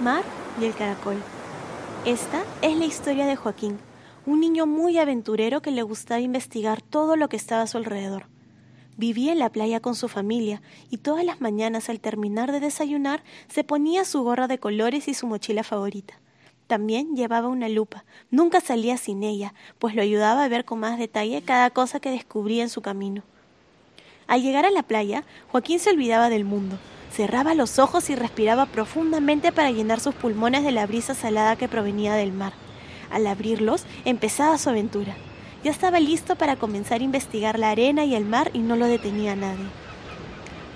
Mar y el Caracol. Esta es la historia de Joaquín, un niño muy aventurero que le gustaba investigar todo lo que estaba a su alrededor. Vivía en la playa con su familia y todas las mañanas al terminar de desayunar se ponía su gorra de colores y su mochila favorita. También llevaba una lupa, nunca salía sin ella, pues lo ayudaba a ver con más detalle cada cosa que descubría en su camino. Al llegar a la playa, Joaquín se olvidaba del mundo. Cerraba los ojos y respiraba profundamente para llenar sus pulmones de la brisa salada que provenía del mar. Al abrirlos, empezaba su aventura. Ya estaba listo para comenzar a investigar la arena y el mar y no lo detenía nadie.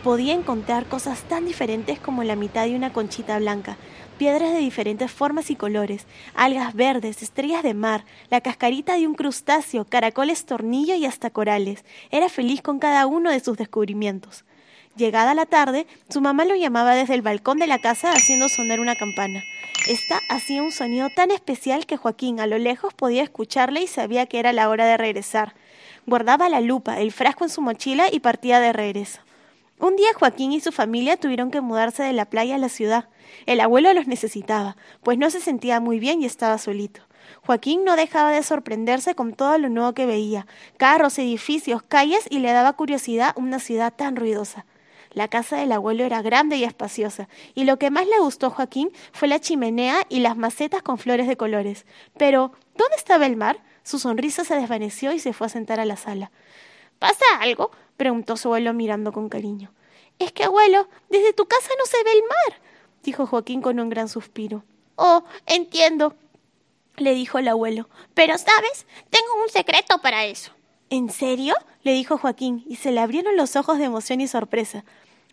Podía encontrar cosas tan diferentes como la mitad de una conchita blanca, piedras de diferentes formas y colores, algas verdes, estrellas de mar, la cascarita de un crustáceo, caracoles tornillo y hasta corales. Era feliz con cada uno de sus descubrimientos. Llegada la tarde, su mamá lo llamaba desde el balcón de la casa haciendo sonar una campana. Esta hacía un sonido tan especial que Joaquín a lo lejos podía escucharla y sabía que era la hora de regresar. Guardaba la lupa, el frasco en su mochila y partía de regreso. Un día Joaquín y su familia tuvieron que mudarse de la playa a la ciudad. El abuelo los necesitaba, pues no se sentía muy bien y estaba solito. Joaquín no dejaba de sorprenderse con todo lo nuevo que veía, carros, edificios, calles, y le daba curiosidad una ciudad tan ruidosa. La casa del abuelo era grande y espaciosa, y lo que más le gustó a Joaquín fue la chimenea y las macetas con flores de colores. Pero, ¿dónde estaba el mar? Su sonrisa se desvaneció y se fue a sentar a la sala. ¿Pasa algo?, preguntó su abuelo mirando con cariño. Es que, abuelo, desde tu casa no se ve el mar, dijo Joaquín con un gran suspiro. Oh, entiendo, le dijo el abuelo. Pero, ¿sabes? Tengo un secreto para eso. ¿En serio?, le dijo Joaquín, y se le abrieron los ojos de emoción y sorpresa.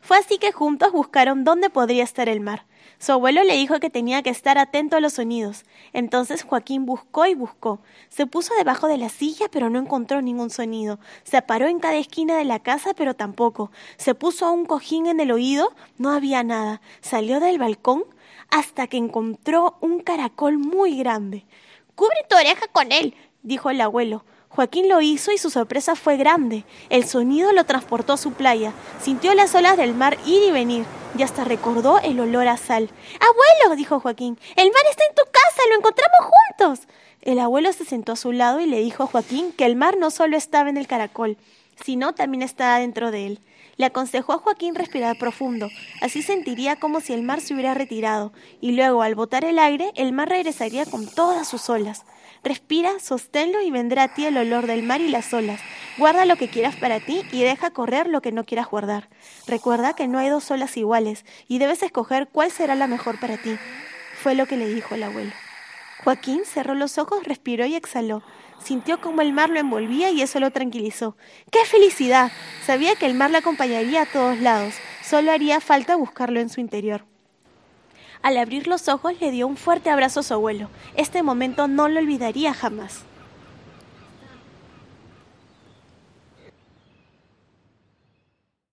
Fue así que juntos buscaron dónde podría estar el mar. Su abuelo le dijo que tenía que estar atento a los sonidos. Entonces Joaquín buscó y buscó. Se puso debajo de la silla, pero no encontró ningún sonido. Se paró en cada esquina de la casa, pero tampoco. Se puso a un cojín en el oído, no había nada. Salió del balcón hasta que encontró un caracol muy grande. «Cubre tu oreja con él», dijo el abuelo. Joaquín lo hizo y su sorpresa fue grande. El sonido lo transportó a su playa. Sintió las olas del mar ir y venir y hasta recordó el olor a sal. «Abuelo», dijo Joaquín, «el mar está en tu casa, lo encontramos juntos». El abuelo se sentó a su lado y le dijo a Joaquín que el mar no solo estaba en el caracol, sino también estaba dentro de él. Le aconsejó a Joaquín respirar profundo, así sentiría como si el mar se hubiera retirado, y luego al botar el aire, el mar regresaría con todas sus olas. Respira, sosténlo y vendrá a ti el olor del mar y las olas. Guarda lo que quieras para ti y deja correr lo que no quieras guardar. Recuerda que no hay dos olas iguales y debes escoger cuál será la mejor para ti. Fue lo que le dijo el abuelo. Joaquín cerró los ojos, respiró y exhaló. Sintió como el mar lo envolvía y eso lo tranquilizó. ¡Qué felicidad! Sabía que el mar le acompañaría a todos lados. Solo haría falta buscarlo en su interior. Al abrir los ojos le dio un fuerte abrazo a su abuelo. Este momento no lo olvidaría jamás.